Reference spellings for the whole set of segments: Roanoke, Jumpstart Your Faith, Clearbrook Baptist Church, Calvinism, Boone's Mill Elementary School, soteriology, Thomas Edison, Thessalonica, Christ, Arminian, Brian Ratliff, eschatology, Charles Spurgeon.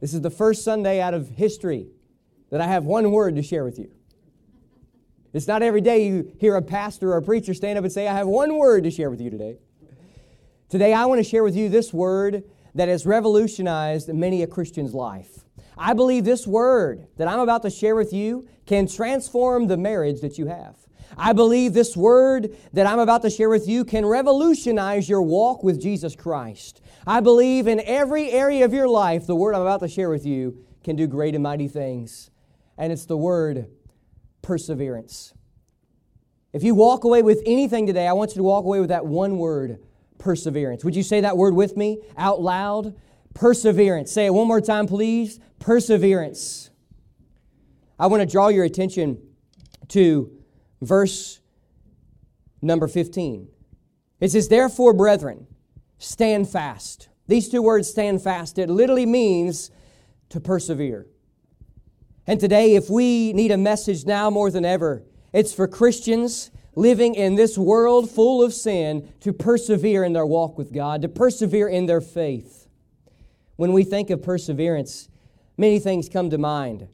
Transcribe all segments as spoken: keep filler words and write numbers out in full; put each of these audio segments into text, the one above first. This is the first Sunday out of history that I have one word to share with you. It's not every day you hear a pastor or a preacher stand up and say, I have one word to share with you today. Today I want to share with you this word that has revolutionized many a Christian's life. I believe this word that I'm about to share with you can transform the marriage that you have. I believe this word that I'm about to share with you can revolutionize your walk with Jesus Christ. I believe in every area of your life, the word I'm about to share with you can do great and mighty things. And it's the word perseverance. If you walk away with anything today, I want you to walk away with that one word, perseverance. Would you say that word with me out loud? Perseverance. Say it one more time, please. Perseverance. I want to draw your attention to verse number fifteen. It says, therefore, brethren, stand fast. These two words, stand fast, it literally means to persevere. And today, if we need a message now more than ever, it's for Christians living in this world full of sin to persevere in their walk with God, to persevere in their faith. When we think of perseverance, many things come to mind.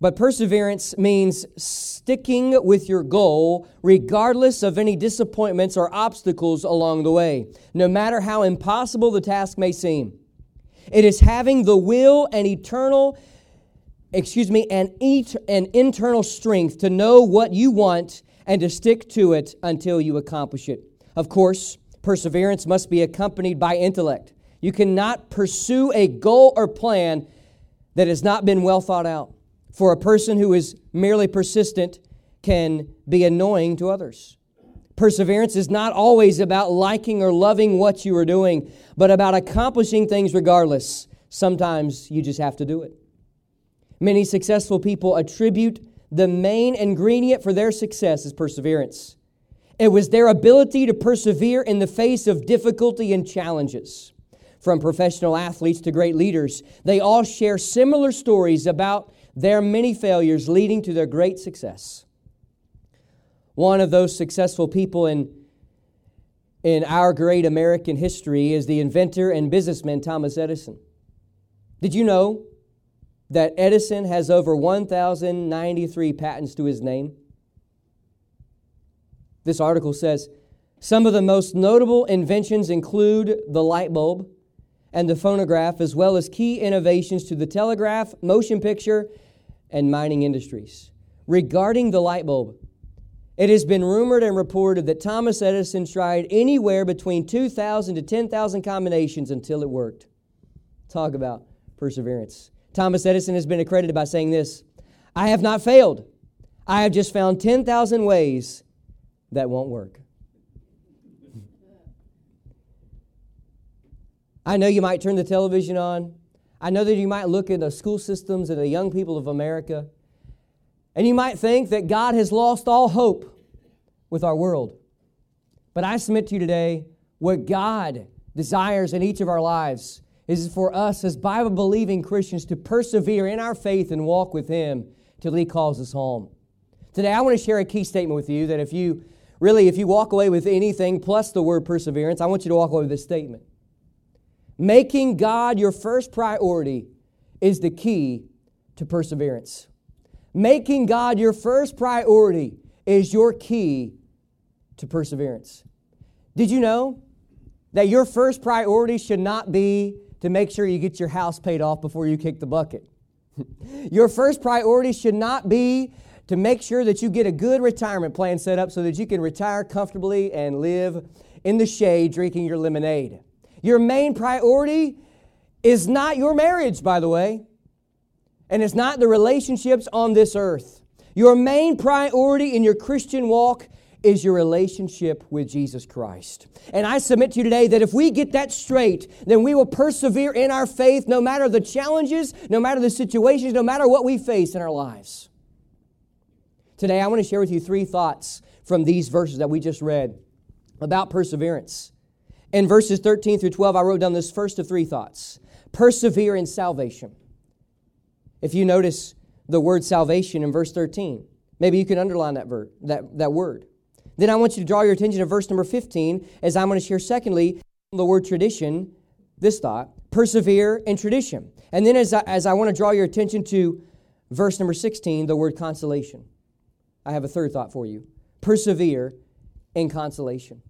But perseverance means sticking with your goal regardless of any disappointments or obstacles along the way, no matter how impossible the task may seem. It is having the will and eternal, excuse me, and et- an internal strength to know what you want and to stick to it until you accomplish it. Of course, perseverance must be accompanied by intellect. You cannot pursue a goal or plan that has not been well thought out. For a person who is merely persistent can be annoying to others. Perseverance is not always about liking or loving what you are doing, but about accomplishing things regardless. Sometimes you just have to do it. Many successful people attribute the main ingredient for their success is perseverance. It was their ability to persevere in the face of difficulty and challenges. From professional athletes to great leaders, they all share similar stories about their many failures leading to their great success. One of those successful people in, in our great American history is the inventor and businessman Thomas Edison. Did you know that Edison has over one thousand ninety-three patents to his name? This article says, some of the most notable inventions include the light bulb and the phonograph, as well as key innovations to the telegraph, motion picture, and mining industries. Regarding the light bulb, it has been rumored and reported that Thomas Edison tried anywhere between two thousand to ten thousand combinations until it worked. Talk about perseverance. Thomas Edison has been accredited by saying this, I have not failed. I have just found ten thousand ways that won't work. I know you might turn the television on. I know that you might look at the school systems and the young people of America. And you might think that God has lost all hope with our world. But I submit to you today, what God desires in each of our lives is for us as Bible-believing Christians to persevere in our faith and walk with Him till He calls us home. Today, I want to share a key statement with you that if you, really, if you walk away with anything plus the word perseverance, I want you to walk away with this statement. Making God your first priority is the key to perseverance. Making God your first priority is your key to perseverance. Did you know that your first priority should not be to make sure you get your house paid off before you kick the bucket? Your first priority should not be to make sure that you get a good retirement plan set up so that you can retire comfortably and live in the shade drinking your lemonade. Your main priority is not your marriage, by the way, and it's not the relationships on this earth. Your main priority in your Christian walk is your relationship with Jesus Christ. And I submit to you today that if we get that straight, then we will persevere in our faith no matter the challenges, no matter the situations, no matter what we face in our lives. Today, I want to share with you three thoughts from these verses that we just read about perseverance. In verses thirteen through twelve, I wrote down this first of three thoughts. Persevere in salvation. If you notice the word salvation in verse thirteen, maybe you can underline that, ver- that, that word. Then I want you to draw your attention to verse number fifteen, as I'm going to share secondly the word tradition, this thought, persevere in tradition. And then as I, as I want to draw your attention to verse number sixteen, the word consolation. I have a third thought for you. Persevere in consolation.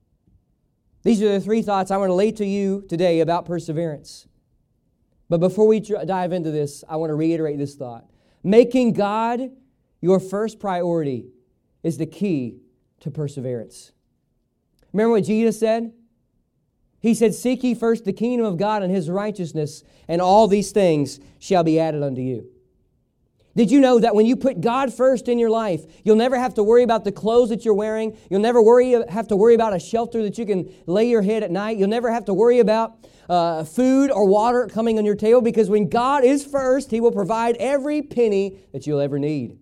These are the three thoughts I want to lay to you today about perseverance. But before we dive into this, I want to reiterate this thought. Making God your first priority is the key to perseverance. Remember what Jesus said? He said, "Seek ye first the kingdom of God and His righteousness, and all these things shall be added unto you." Did you know that when you put God first in your life, you'll never have to worry about the clothes that you're wearing. You'll never worry have to worry about a shelter that you can lay your head at night. You'll never have to worry about uh, food or water coming on your table, because when God is first, He will provide every penny that you'll ever need.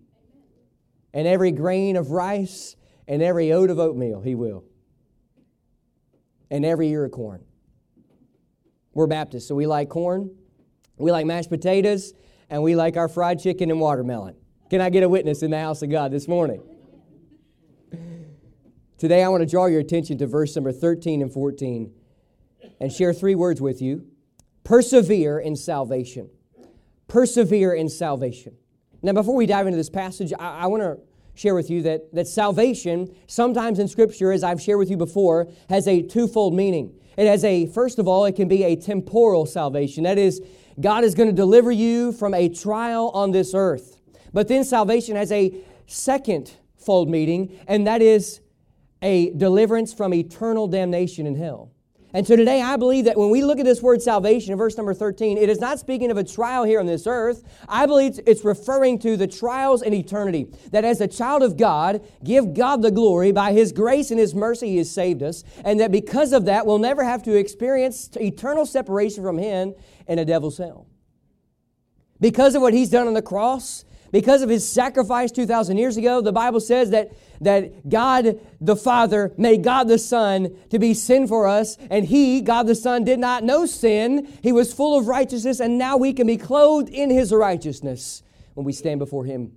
And every grain of rice and every oat of oatmeal, He will. And every ear of corn. We're Baptists, so we like corn. We like mashed potatoes. And we like our fried chicken and watermelon. Can I get a witness in the house of God this morning? Today I want to draw your attention to verse number thirteen and fourteen and share three words with you. Persevere in salvation. Persevere in salvation. Now before we dive into this passage, I, I want to share with you that, that salvation, sometimes in Scripture, as I've shared with you before, has a twofold meaning. It has a, first of all, it can be a temporal salvation. That is, God is going to deliver you from a trial on this earth. But then salvation has a second-fold meaning, and that is a deliverance from eternal damnation in hell. And so today I believe that when we look at this word salvation in verse number thirteen, it is not speaking of a trial here on this earth. I believe it's referring to the trials in eternity. That as a child of God, give God the glory, by His grace and His mercy He has saved us. And that because of that, we'll never have to experience eternal separation from Him in a devil's hell. Because of what He's done on the cross, because of His sacrifice two thousand years ago, the Bible says that, that God the Father made God the Son to be sin for us, and He, God the Son, did not know sin. He was full of righteousness, and now we can be clothed in His righteousness when we stand before Him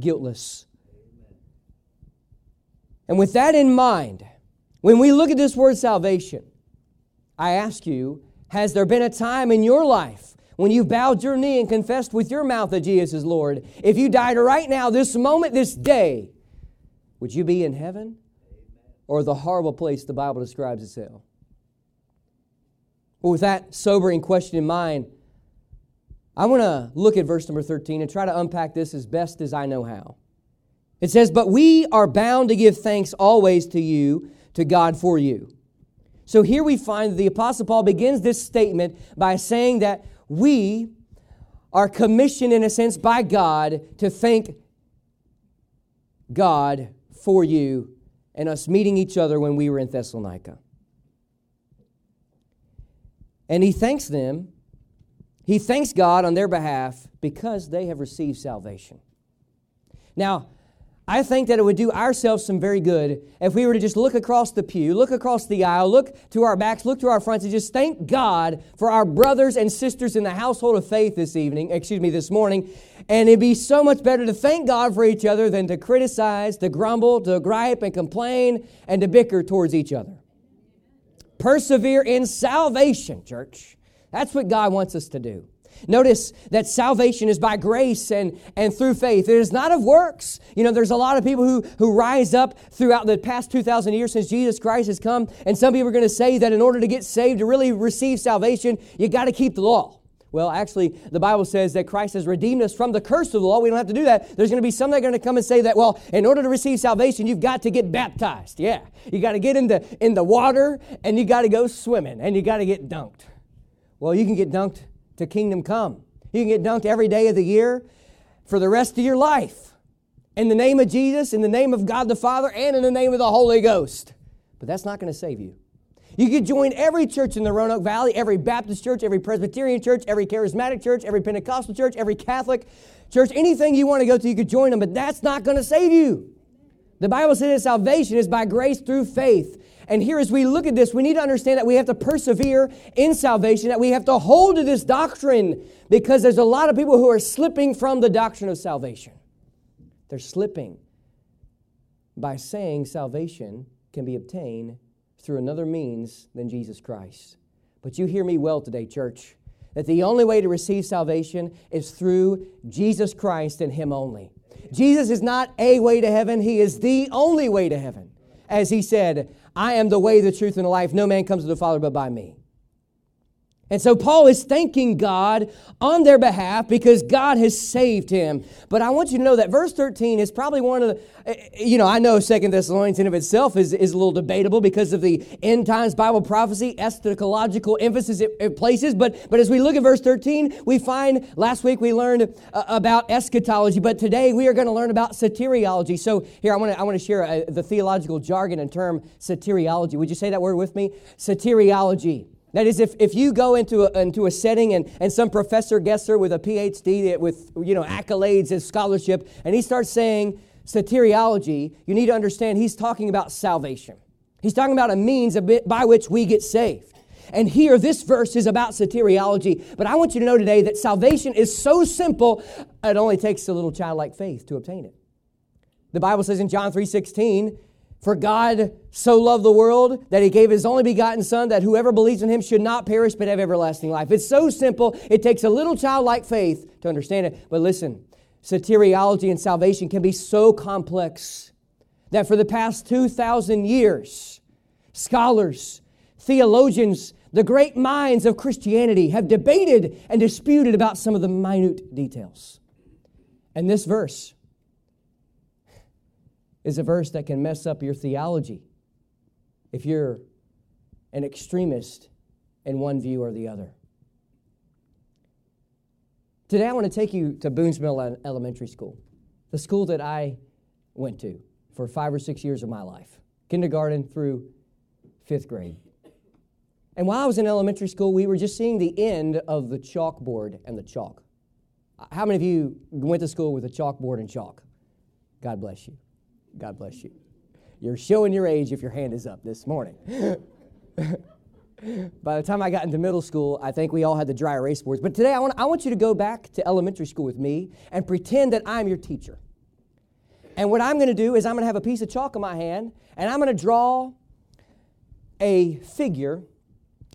guiltless. And with that in mind, when we look at this word salvation, I ask you, has there been a time in your life when you bowed your knee and confessed with your mouth that Jesus is Lord? If you died right now, this moment, this day, would you be in heaven or the horrible place the Bible describes as hell? Well, with that sobering question in mind, I want to look at verse number thirteen and try to unpack this as best as I know how. It says, "But we are bound to give thanks always to you, to God for you." So here we find that the Apostle Paul begins this statement by saying that we are commissioned, in a sense, by God to thank God for you and us meeting each other when we were in Thessalonica. And he thanks them. He thanks God on their behalf because they have received salvation. Now, I think that it would do ourselves some very good if we were to just look across the pew, look across the aisle, look to our backs, look to our fronts, and just thank God for our brothers and sisters in the household of faith this evening, excuse me, this morning. And it'd be so much better to thank God for each other than to criticize, to grumble, to gripe and complain, and to bicker towards each other. Persevere in salvation, church. That's what God wants us to do. Notice that salvation is by grace and, and through faith. It is not of works. You know, there's a lot of people who, who rise up throughout the past two thousand years since Jesus Christ has come. And some people are going to say that in order to get saved, to really receive salvation, you got to keep the law. Well, actually, the Bible says that Christ has redeemed us from the curse of the law. We don't have to do that. There's going to be some that are going to come and say that, well, in order to receive salvation, you've got to get baptized. Yeah, you got to get in the, in the water, and you got to go swimming, and you got to get dunked. Well, you can get dunked to kingdom come. You can get dunked every day of the year for the rest of your life. in the name of Jesus, in the name of God the Father, and in the name of the Holy Ghost. But that's not going to save you. You could join every church in the Roanoke Valley, every Baptist church, every Presbyterian church, every Charismatic church, every Pentecostal church, every Catholic church, anything you want to go to, you could join them, but that's not going to save you. The Bible says that salvation is by grace through faith. And here as we look at this, we need to understand that we have to persevere in salvation, that we have to hold to this doctrine, because there's a lot of people who are slipping from the doctrine of salvation. They're slipping by saying salvation can be obtained through another means than Jesus Christ. But you hear me well today, church, that the only way to receive salvation is through Jesus Christ and Him only. Jesus is not a way to heaven. He is the only way to heaven. As He said, I am the way, the truth, and the life. No man comes to the Father but by me. And so Paul is thanking God on their behalf because God has saved him. But I want you to know that verse thirteen is probably one of the, you know, I know Second Thessalonians in of itself is, is a little debatable because of the end times Bible prophecy, eschatological emphasis it, it places. But, but as we look at verse thirteen, we find last week we learned uh, about eschatology, but today we are going to learn about soteriology. So here I want to I want to share a, the theological jargon and term soteriology. Would you say that word with me? Soteriology. That is, if, if you go into a, into a setting and, and some professor gets there with a P H D with, you know, accolades and scholarship, and he starts saying soteriology, you need to understand he's talking about salvation. He's talking about a means by which we get saved. And here, this verse is about soteriology. But I want you to know today that salvation is so simple, it only takes a little childlike faith to obtain it. The Bible says in John three sixteen, for God so loved the world that He gave His only begotten Son, that whoever believes in Him should not perish but have everlasting life. It's so simple. It takes a little childlike faith to understand it. But listen, soteriology and salvation can be so complex that for the past two thousand years, scholars, theologians, the great minds of Christianity have debated and disputed about some of the minute details. And this verse is a verse that can mess up your theology if you're an extremist in one view or the other. Today I want to take you to Boone's Mill Elementary School, the school that I went to for five or six years of my life, kindergarten through fifth grade. And while I was in elementary school, we were just seeing the end of the chalkboard and the chalk. How many of you went to school with a chalkboard and chalk? God bless you. God bless you. You're showing your age if your hand is up this morning. By the time I got into middle school, I think we all had the dry erase boards. But today, I want I want you to go back to elementary school with me and pretend that I'm your teacher. And what I'm going to do is I'm going to have a piece of chalk in my hand, and I'm going to draw a figure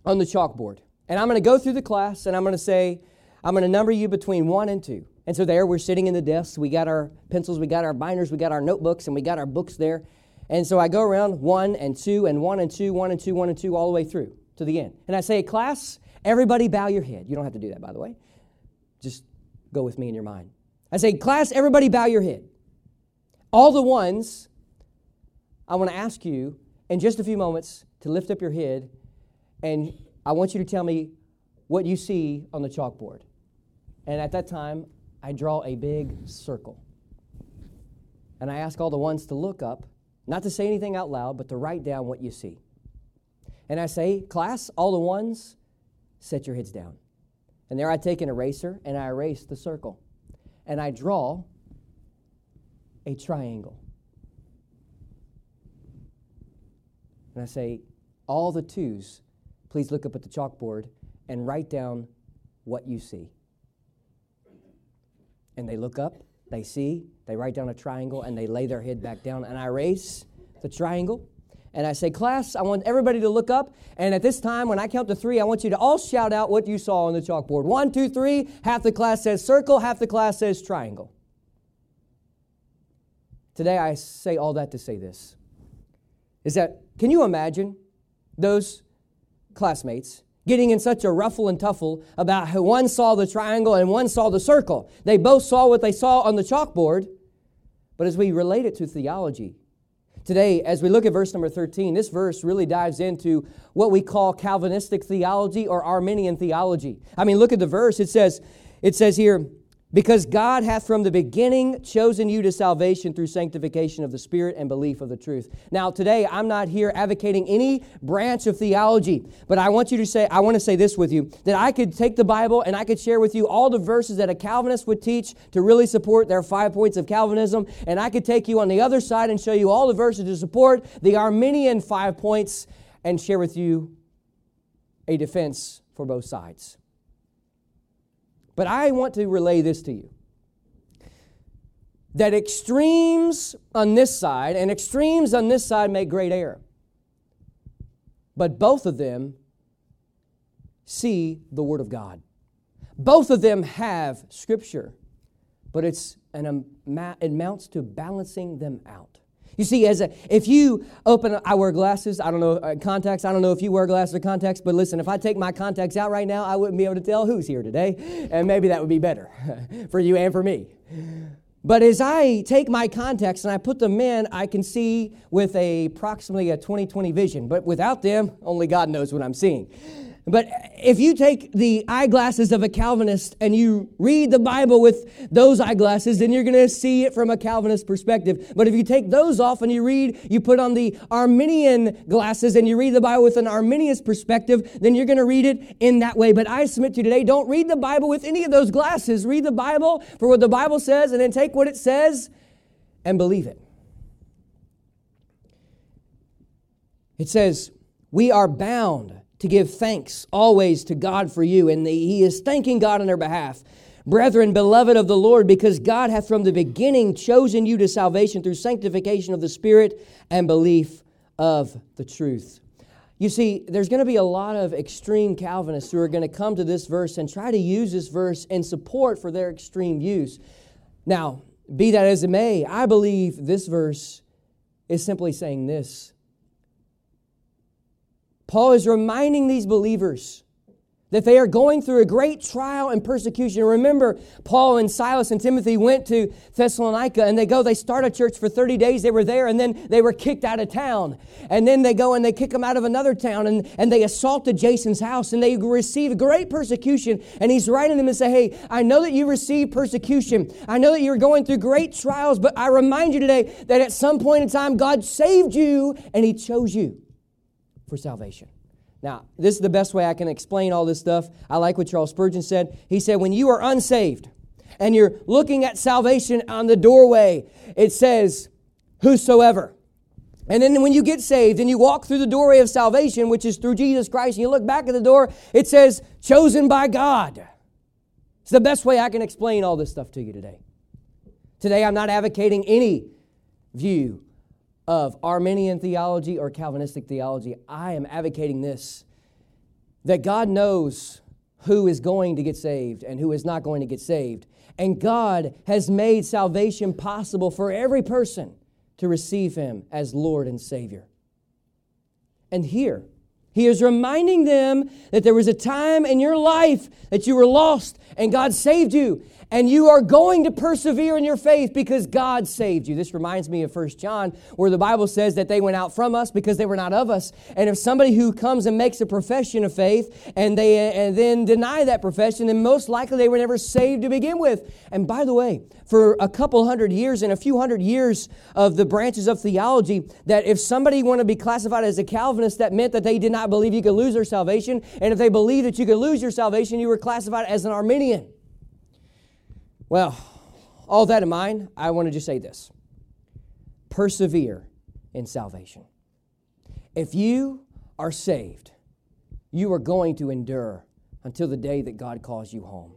on the chalkboard. And I'm going to go through the class, and I'm going to say, I'm going to number you between one and two. And so there we're sitting in the desks, we got our pencils, we got our binders, we got our notebooks, and we got our books there. And so I go around one and two and one and two, one and two, one and two, all the way through to the end. And I say, class, everybody bow your head. You don't have to do that, by the way. Just go with me in your mind. I say, class, everybody bow your head. All the ones, I want to ask you in just a few moments to lift up your head, and I want you to tell me what you see on the chalkboard. And at that time, I draw a big circle, and I ask all the ones to look up, not to say anything out loud, but to write down what you see. And I say, class, all the ones, set your heads down. And there I take an eraser, and I erase the circle, and I draw a triangle. And I say, all the twos, please look up at the chalkboard and write down what you see. And they look up, they see, they write down a triangle, and they lay their head back down. And I erase the triangle, and I say, class, I want everybody to look up. And at this time, when I count to three, I want you to all shout out what you saw on the chalkboard. One, two, three. Half the class says circle, half the class says triangle. Today, I say all that to say this, is that, can you imagine those classmates getting in such a ruffle and tuffle about how one saw the triangle and one saw the circle? They both saw what they saw on the chalkboard. But as we relate it to theology, today, as we look at verse number thirteen, this verse really dives into what we call Calvinistic theology or Arminian theology. I mean, look at the verse. It says, it says here, Because God hath from the beginning chosen you to salvation through sanctification of the Spirit and belief of the truth. Now, today, I'm not here advocating any branch of theology, but I want you to say, I want to say this with you, that I could take the Bible and I could share with you all the verses that a Calvinist would teach to really support their five points of Calvinism, and I could take you on the other side and show you all the verses to support the Arminian five points and share with you a defense for both sides. But I want to relay this to you, that extremes on this side and extremes on this side make great error. But both of them see the Word of God. Both of them have Scripture, but it's an amount, it amounts to balancing them out. You see, as a, if you open, I wear glasses, I don't know, contacts, I don't know if you wear glasses or contacts, but listen, if I take my contacts out right now, I wouldn't be able to tell who's here today, and maybe that would be better for you and for me. But as I take my contacts and I put them in, I can see with a approximately a twenty twenty vision, but without them, only God knows what I'm seeing. But if you take the eyeglasses of a Calvinist and you read the Bible with those eyeglasses, then you're going to see it from a Calvinist perspective. But if you take those off and you read, you put on the Arminian glasses and you read the Bible with an Arminianist perspective, then you're going to read it in that way. But I submit to you today, don't read the Bible with any of those glasses. Read the Bible for what the Bible says and then take what it says and believe it. It says, we are bound to give thanks always to God for you. And the, he is thanking God on their behalf. Brethren, beloved of the Lord, because God hath from the beginning chosen you to salvation through sanctification of the Spirit and belief of the truth. You see, there's going to be a lot of extreme Calvinists who are going to come to this verse and try to use this verse in support for their extreme use. Now, be that as it may, I believe this verse is simply saying this. Paul is reminding these believers that they are going through a great trial and persecution. Remember, Paul and Silas and Timothy went to Thessalonica and they go, they start a church for thirty days. They were there and then they were kicked out of town. And then they go and they kick them out of another town and, and they assaulted Jason's house and they receive great persecution. And he's writing them and say, hey, I know that you received persecution. I know that you're going through great trials, but I remind you today that at some point in time, God saved you and he chose you for salvation. Now, this is the best way I can explain all this stuff. I like what Charles Spurgeon said. He said, when you are unsaved and you're looking at salvation on the doorway, it says, whosoever. And then when you get saved and you walk through the doorway of salvation, which is through Jesus Christ, and you look back at the door, it says, chosen by God. It's the best way I can explain all this stuff to you today. Today, I'm not advocating any view of Arminian theology or Calvinistic theology. I am advocating this, that God knows who is going to get saved and who is not going to get saved. And God has made salvation possible for every person to receive Him as Lord and Savior. And here, He is reminding them that there was a time in your life that you were lost and God saved you. And you are going to persevere in your faith because God saved you. This reminds me of First John, where the Bible says that they went out from us because they were not of us. And if somebody who comes and makes a profession of faith and they and then deny that profession, then most likely they were never saved to begin with. And by the way, for a couple hundred years and a few hundred years of the branches of theology, that if somebody wanted to be classified as a Calvinist, that meant that they did not believe you could lose their salvation. And if they believed that you could lose your salvation, you were classified as an Arminian. Well, all that in mind, I want to just say this. Persevere in salvation. If you are saved, you are going to endure until the day that God calls you home.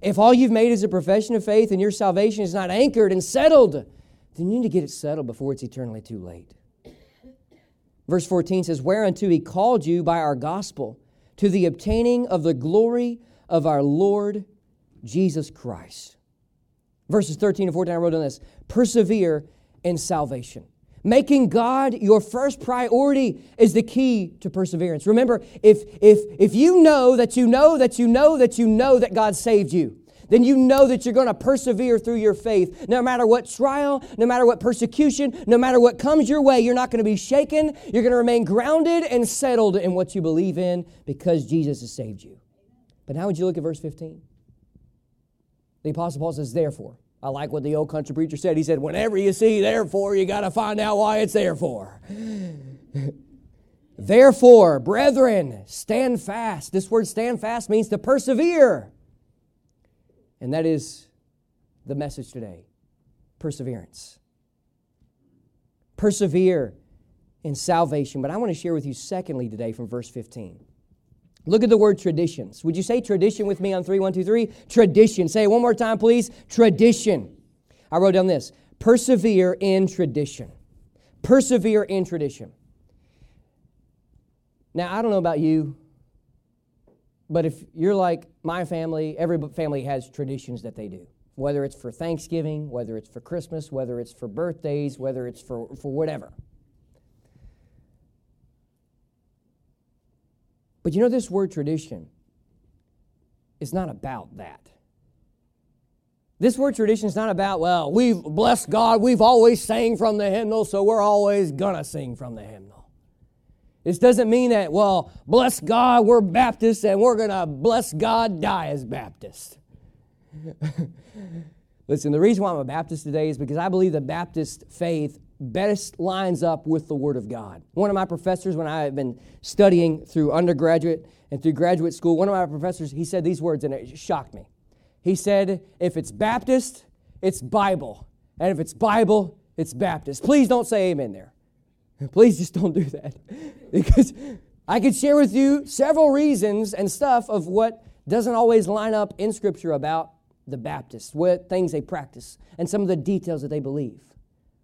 If all you've made is a profession of faith and your salvation is not anchored and settled, then you need to get it settled before it's eternally too late. Verse fourteen says, whereunto He called you by our gospel to the obtaining of the glory of our Lord Jesus Christ. Verses thirteen and fourteen, I wrote on this. Persevere in salvation. Making God your first priority is the key to perseverance. Remember, if if if you know that you know that you know that you know that God saved you, then you know that you're going to persevere through your faith. No matter what trial, no matter what persecution, no matter what comes your way, you're not going to be shaken. You're going to remain grounded and settled in what you believe in because Jesus has saved you. But now would you look at verse fifteen? The Apostle Paul says, therefore. I like what the old country preacher said. He said, whenever you see therefore, you got to find out why it's there for. Therefore, brethren, stand fast. This word stand fast means to persevere. And that is the message today. Perseverance. Persevere in salvation. But I want to share with you secondly today from verse fifteen. Look at the word traditions. Would you say tradition with me on three, one, two, three? Tradition. Say it one more time, please. Tradition. I wrote down this. Persevere in tradition. Persevere in tradition. Now, I don't know about you, but if you're like my family, every family has traditions that they do. Whether it's for Thanksgiving, whether it's for Christmas, whether it's for birthdays, whether it's for, for whatever. But you know, this word tradition is not about that. This word tradition is not about, well, we've blessed God, we've always sang from the hymnal, so we're always going to sing from the hymnal. This doesn't mean that, well, bless God, we're Baptists, and we're going to bless God, die as Baptists. Listen, the reason why I'm a Baptist today is because I believe the Baptist faith best lines up with the Word of God. One of my professors, when I have been studying through undergraduate and through graduate school, one of my professors, he said these words, and it shocked me. He said, if it's Baptist, it's Bible. And if it's Bible, it's Baptist. Please don't say amen there. Please just don't do that. Because I could share with you several reasons and stuff of what doesn't always line up in Scripture about the Baptists, what things they practice, and some of the details that they believe.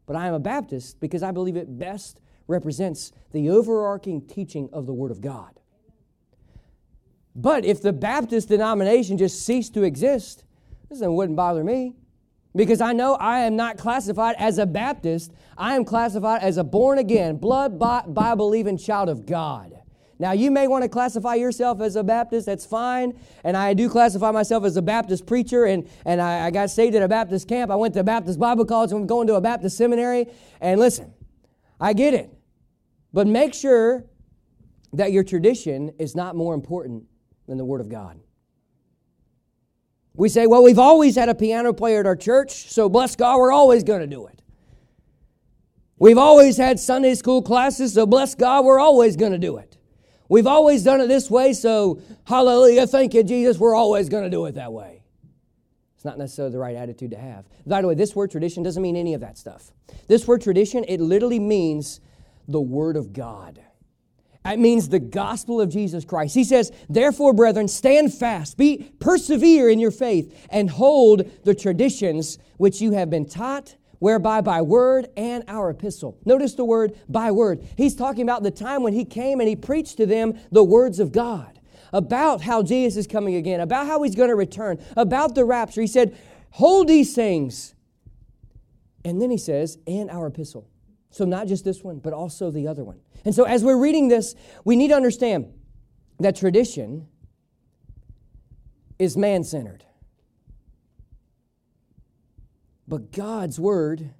But I am a Baptist because I believe it best represents the overarching teaching of the Word of God. But if the Baptist denomination just ceased to exist, this wouldn't bother me, because I know I am not classified as a Baptist. I am classified as a born-again, blood-Bible-believing child of God. Now, you may want to classify yourself as a Baptist. That's fine. And I do classify myself as a Baptist preacher. And, and I, I got saved at a Baptist camp. I went to a Baptist Bible college. I'm going to a Baptist seminary. And listen, I get it. But make sure that your tradition is not more important than the Word of God. We say, well, we've always had a piano player at our church, so bless God, we're always going to do it. We've always had Sunday school classes, so bless God, we're always going to do it. We've always done it this way, so hallelujah, thank you, Jesus, we're always going to do it that way. It's not necessarily the right attitude to have. By the way, this word tradition doesn't mean any of that stuff. This word tradition, it literally means the Word of God. It means the gospel of Jesus Christ. He says, therefore, brethren, stand fast, be persevere in your faith, and hold the traditions which you have been taught, whereby by word and our epistle. Notice the word by word. He's talking about the time when he came and he preached to them the words of God, about how Jesus is coming again, about how he's going to return, about the rapture. He said, hold these things. And then he says, and our epistle. So not just this one, but also the other one. And so as we're reading this, we need to understand that tradition is man-centered. But God's Word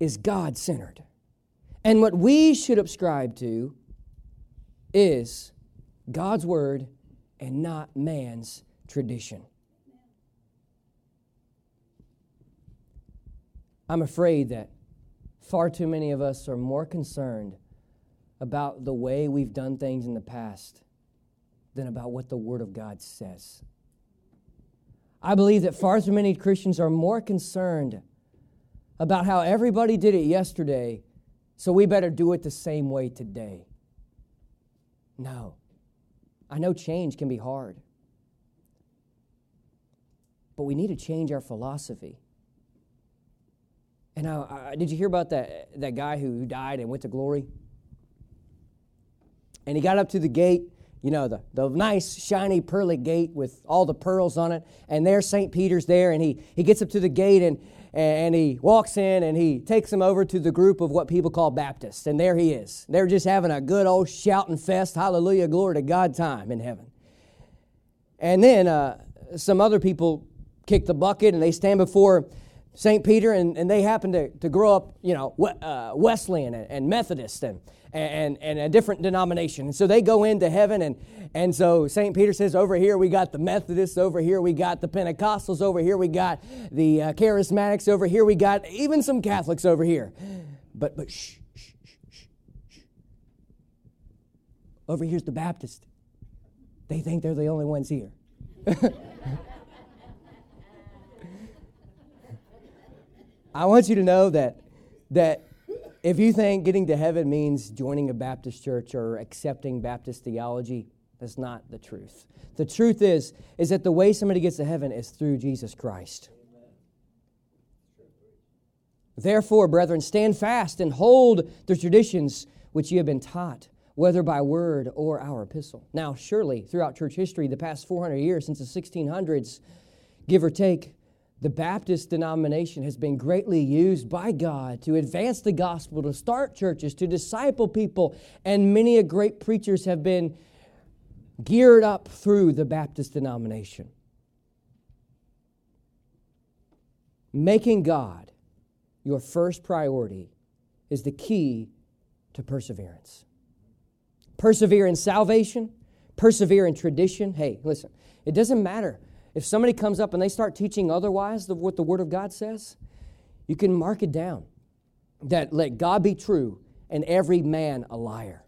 is God-centered. And what we should ascribe to is God's Word and not man's tradition. I'm afraid that far too many of us are more concerned about the way we've done things in the past than about what the Word of God says. I believe that far too many Christians are more concerned about how everybody did it yesterday, so we better do it the same way today. No. I know change can be hard. But we need to change our philosophy. And I, I, did you hear about that, that guy who died and went to glory? And he got up to the gate. You know, the, the nice, shiny, pearly gate with all the pearls on it. And there's Saint Peter's there, and he, he gets up to the gate, and, and he walks in, and he takes him over to the group of what people call Baptists. And there he is. They're just having a good old shouting fest, hallelujah, glory to God time in heaven. And then uh, some other people kick the bucket, and they stand before Saint Peter, and, and they happen to, to grow up, you know, uh, Wesleyan and, and Methodist and and, and a different denomination. And so they go into heaven, and, and so Saint Peter says, over here we got the Methodists, over here we got the Pentecostals, over here we got the uh, Charismatics, over here we got even some Catholics over here. But, but shh, shh, shh, shh, shh. Over here's the Baptist. They think they're the only ones here. I want you to know that that if you think getting to heaven means joining a Baptist church or accepting Baptist theology, that's not the truth. The truth is, is that the way somebody gets to heaven is through Jesus Christ. Therefore, brethren, stand fast and hold the traditions which ye have been taught, whether by word or our epistle. Now, surely, throughout church history, the past four hundred years, since the sixteen hundreds, give or take, the Baptist denomination has been greatly used by God to advance the gospel, to start churches, to disciple people, and many a great preachers have been geared up through the Baptist denomination. Making God your first priority is the key to perseverance. Persevere in salvation, persevere in tradition. Hey, listen, it doesn't matter. If somebody comes up and they start teaching otherwise than what the Word of God says, you can mark it down that let God be true and every man a liar.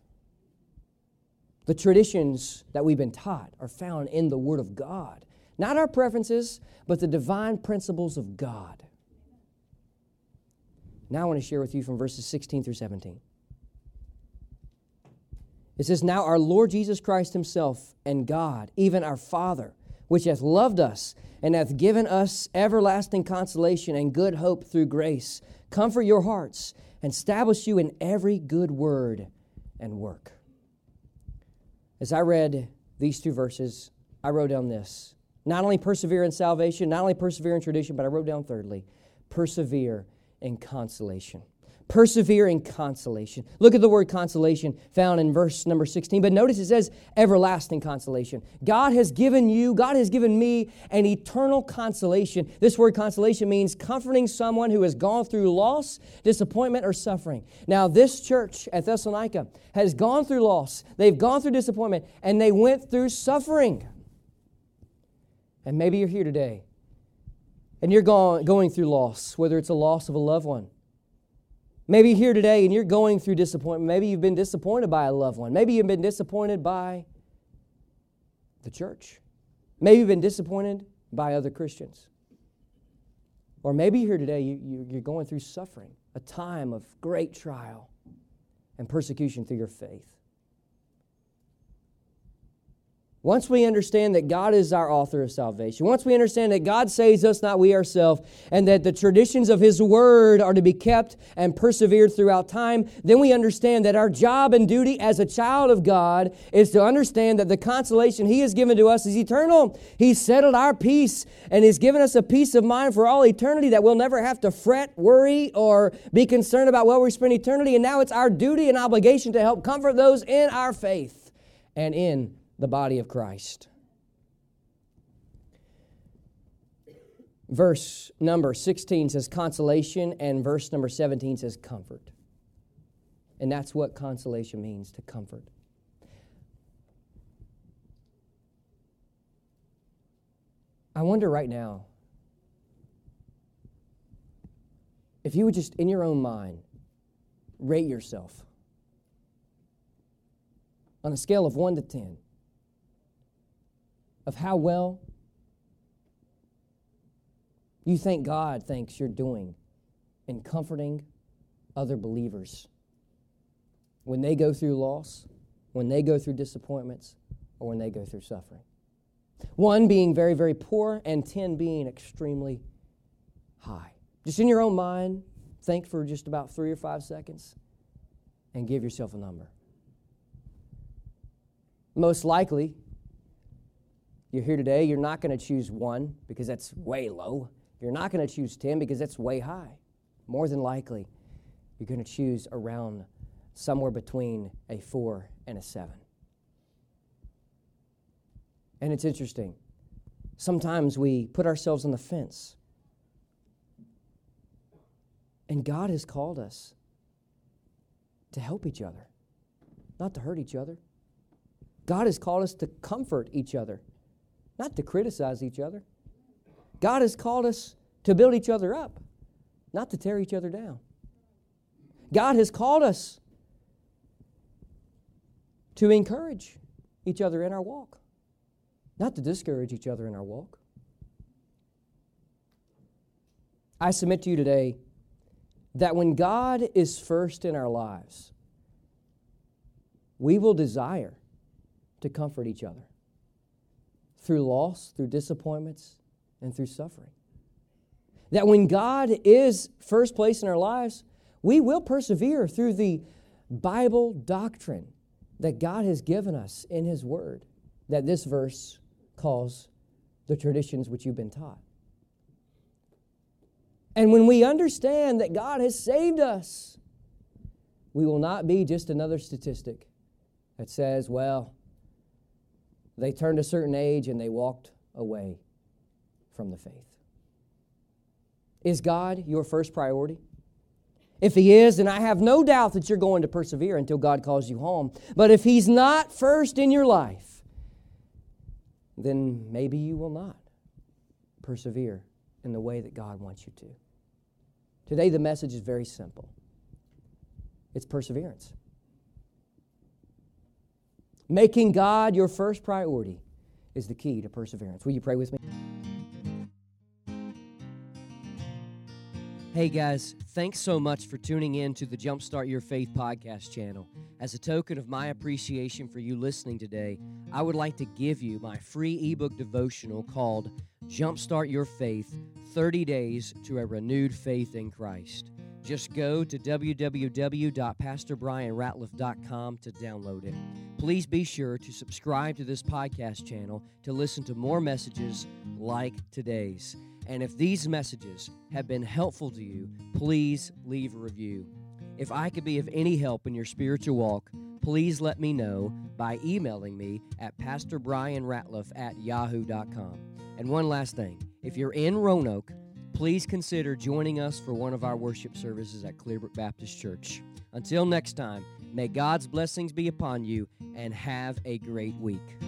The traditions that we've been taught are found in the Word of God. Not our preferences, but the divine principles of God. Now I want to share with you from verses sixteen through seventeen. It says, now our Lord Jesus Christ Himself and God, even our Father, which hath loved us and hath given us everlasting consolation and good hope through grace, comfort your hearts and establish you in every good word and work. As I read these two verses, I wrote down this. Not only persevere in salvation, not only persevere in tradition, but I wrote down thirdly, persevere in consolation. Persevere in consolation. Look at the word consolation found in verse number sixteen. But notice it says everlasting consolation. God has given you, God has given me an eternal consolation. This word consolation means comforting someone who has gone through loss, disappointment, or suffering. Now this church at Thessalonica has gone through loss. They've gone through disappointment and they went through suffering. And maybe you're here today and you're going through loss, whether it's a loss of a loved one. Maybe you're here today and you're going through disappointment. Maybe you've been disappointed by a loved one. Maybe you've been disappointed by the church. Maybe you've been disappointed by other Christians. Or maybe you're here today, you, you, you're going through suffering, a time of great trial and persecution through your faith. Once we understand that God is our author of salvation, once we understand that God saves us, not we ourselves, and that the traditions of His Word are to be kept and persevered throughout time, then we understand that our job and duty as a child of God is to understand that the consolation He has given to us is eternal. He's settled our peace, and He's given us a peace of mind for all eternity that we'll never have to fret, worry, or be concerned about where we spend eternity. And now it's our duty and obligation to help comfort those in our faith and in the body of Christ. Verse number sixteen says consolation, and verse number seventeen says comfort. And that's what consolation means, to comfort. I wonder right now, if you would just, in your own mind, rate yourself on a scale of one to ten. Of how well you think God thinks you're doing in comforting other believers when they go through loss, when they go through disappointments, or when they go through suffering. One being very, very poor, and ten being extremely high. Just in your own mind, think for just about three or five seconds and give yourself a number. Most likely, you're here today, you're not going to choose one because that's way low. You're not going to choose ten because that's way high. More than likely, you're going to choose around somewhere between a four and a seven. And it's interesting. Sometimes we put ourselves on the fence. And God has called us to help each other, not to hurt each other. God has called us to comfort each other, not to criticize each other. God has called us to build each other up, not to tear each other down. God has called us to encourage each other in our walk, not to discourage each other in our walk. I submit to you today that when God is first in our lives, we will desire to comfort each other through loss, through disappointments, and through suffering. That when God is first place in our lives, we will persevere through the Bible doctrine that God has given us in His Word, that this verse calls the traditions which you've been taught. And when we understand that God has saved us, we will not be just another statistic that says, well, they turned a certain age and they walked away from the faith. Is God your first priority? If He is, then I have no doubt that you're going to persevere until God calls you home. But if He's not first in your life, then maybe you will not persevere in the way that God wants you to. Today, the message is very simple. It's perseverance. Making God your first priority is the key to perseverance. Will you pray with me? Hey guys, thanks so much for tuning in to the Jumpstart Your Faith podcast channel. As a token of my appreciation for you listening today, I would like to give you my free ebook devotional called Jumpstart Your Faith, thirty days to a Renewed Faith in Christ. Just go to w w w dot pastor brian ratliff dot com to download it. Please be sure to subscribe to this podcast channel to listen to more messages like today's. And if these messages have been helpful to you, please leave a review. If I could be of any help in your spiritual walk, please let me know by emailing me at pastor brian ratliff at yahoo dot com. And one last thing, if you're in Roanoke, please consider joining us for one of our worship services at Clearbrook Baptist Church. Until next time, may God's blessings be upon you and have a great week.